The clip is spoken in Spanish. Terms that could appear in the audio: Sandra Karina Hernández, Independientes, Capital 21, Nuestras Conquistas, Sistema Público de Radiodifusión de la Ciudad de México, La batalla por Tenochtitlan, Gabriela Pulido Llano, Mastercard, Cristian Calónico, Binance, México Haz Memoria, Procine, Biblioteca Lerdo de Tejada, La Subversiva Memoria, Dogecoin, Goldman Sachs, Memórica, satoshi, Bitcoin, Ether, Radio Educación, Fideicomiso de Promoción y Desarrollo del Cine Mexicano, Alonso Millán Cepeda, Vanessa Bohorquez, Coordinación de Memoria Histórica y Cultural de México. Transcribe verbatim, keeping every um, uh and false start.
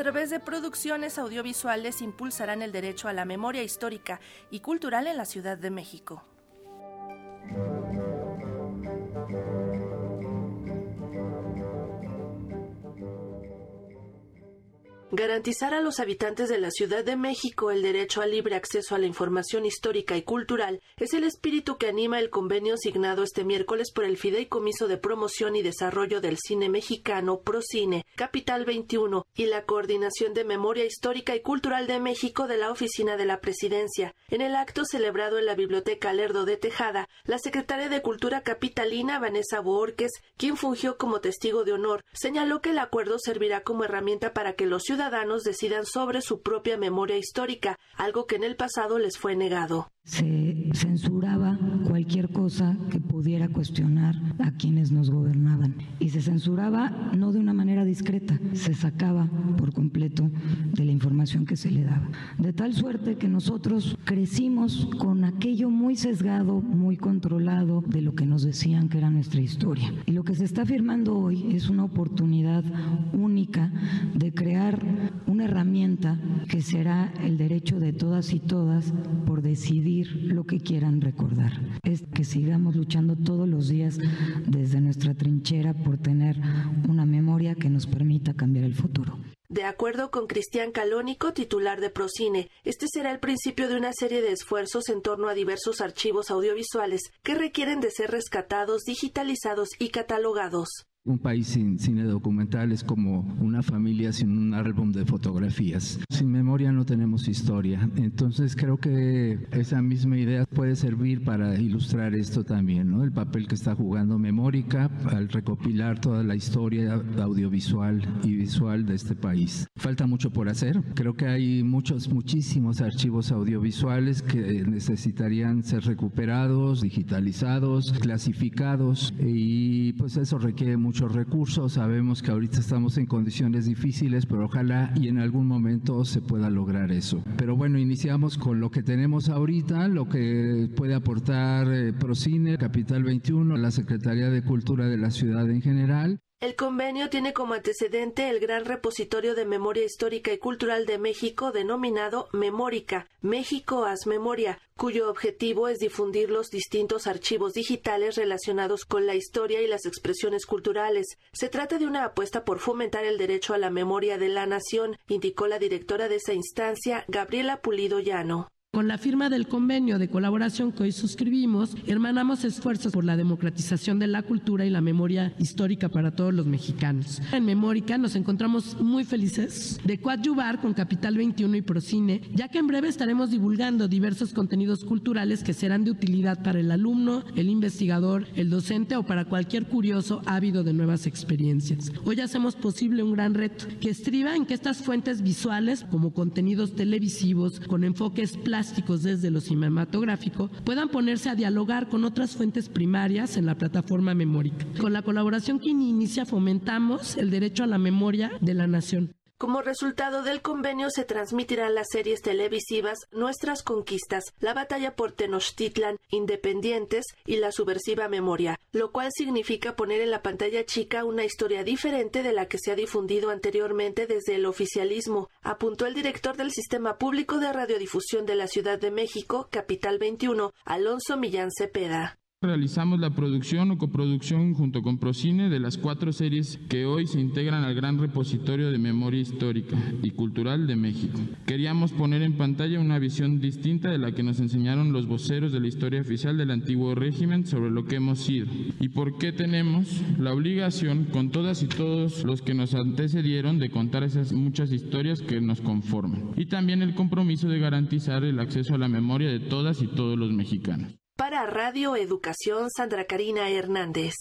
través de producciones audiovisuales impulsarán el derecho a la memoria histórica y cultural en la Ciudad de México. Garantizar a los habitantes de la Ciudad de México el derecho al libre acceso a la información histórica y cultural es el espíritu que anima el convenio signado este miércoles por el Fideicomiso de Promoción y Desarrollo del Cine Mexicano, Procine, Capital veintiuno y la Coordinación de Memoria Histórica y Cultural de México de la Oficina de la Presidencia. En el acto celebrado en la Biblioteca Lerdo de Tejada, la secretaria de Cultura capitalina Vanessa Bohorquez, quien fungió como testigo de honor, señaló que el acuerdo servirá como herramienta para que los ciudadanos ciudadanos decidan sobre su propia memoria histórica, algo que en el pasado les fue negado. Se censuraba cualquier cosa que pudiera cuestionar a quienes nos gobernaban y se censuraba no de una manera discreta, se sacaba por completo de la información que se le daba. De tal suerte que nosotros crecimos con aquello muy sesgado, muy controlado de lo que nos decían que era nuestra historia. Y lo que se está firmando hoy es una oportunidad única de crear una herramienta que será el derecho de todas y todas por decidir lo que quieran recordar. Es que sigamos luchando todos los días desde nuestra trinchera por tener una memoria que nos permita cambiar el futuro. De acuerdo con Cristian Calónico, titular de Procine, este será el principio de una serie de esfuerzos en torno a diversos archivos audiovisuales que requieren de ser rescatados, digitalizados y catalogados. Un país sin cine documental es como una familia sin un álbum de fotografías. Sin memoria no tenemos historia. Entonces creo que esa misma idea puede servir para ilustrar esto también, ¿no? El papel que está jugando Memórica al recopilar toda la historia audiovisual y visual de este país. Falta mucho por hacer. Creo que hay muchos, muchísimos archivos audiovisuales que necesitarían ser recuperados, digitalizados, clasificados y pues eso requiere mucho muchos recursos. Sabemos que ahorita estamos en condiciones difíciles, pero ojalá y en algún momento se pueda lograr eso. Pero bueno, iniciamos con lo que tenemos ahorita, lo que puede aportar eh, Procine, Capital veintiuno, la Secretaría de Cultura de la Ciudad en general. El convenio tiene como antecedente el gran repositorio de memoria histórica y cultural de México denominado Memórica, México Haz Memoria, cuyo objetivo es difundir los distintos archivos digitales relacionados con la historia y las expresiones culturales. Se trata de una apuesta por fomentar el derecho a la memoria de la nación, indicó la directora de esa instancia, Gabriela Pulido Llano. Con la firma del convenio de colaboración que hoy suscribimos, hermanamos esfuerzos por la democratización de la cultura y la memoria histórica para todos los mexicanos. En Memórica nos encontramos muy felices de coadyuvar con Capital veintiuno y Procine, ya que en breve estaremos divulgando diversos contenidos culturales que serán de utilidad para el alumno, el investigador, el docente o para cualquier curioso ávido de nuevas experiencias. Hoy hacemos posible un gran reto que estriba en que estas fuentes visuales, como contenidos televisivos con enfoques plásticos, desde lo cinematográfico, puedan ponerse a dialogar con otras fuentes primarias en la plataforma Memórica. Con la colaboración que inicia fomentamos el derecho a la memoria de la nación. Como resultado del convenio se transmitirán las series televisivas Nuestras Conquistas, La batalla por Tenochtitlan, Independientes y La Subversiva Memoria, lo cual significa poner en la pantalla chica una historia diferente de la que se ha difundido anteriormente desde el oficialismo, apuntó el director del Sistema Público de Radiodifusión de la Ciudad de México, Capital veintiuno, Alonso Millán Cepeda. Realizamos la producción o coproducción junto con Procine de las cuatro series que hoy se integran al gran repositorio de memoria histórica y cultural de México. Queríamos poner en pantalla una visión distinta de la que nos enseñaron los voceros de la historia oficial del antiguo régimen sobre lo que hemos sido y por qué tenemos la obligación con todas y todos los que nos antecedieron de contar esas muchas historias que nos conforman y también el compromiso de garantizar el acceso a la memoria de todas y todos los mexicanos. Para Radio Educación, Sandra Karina Hernández.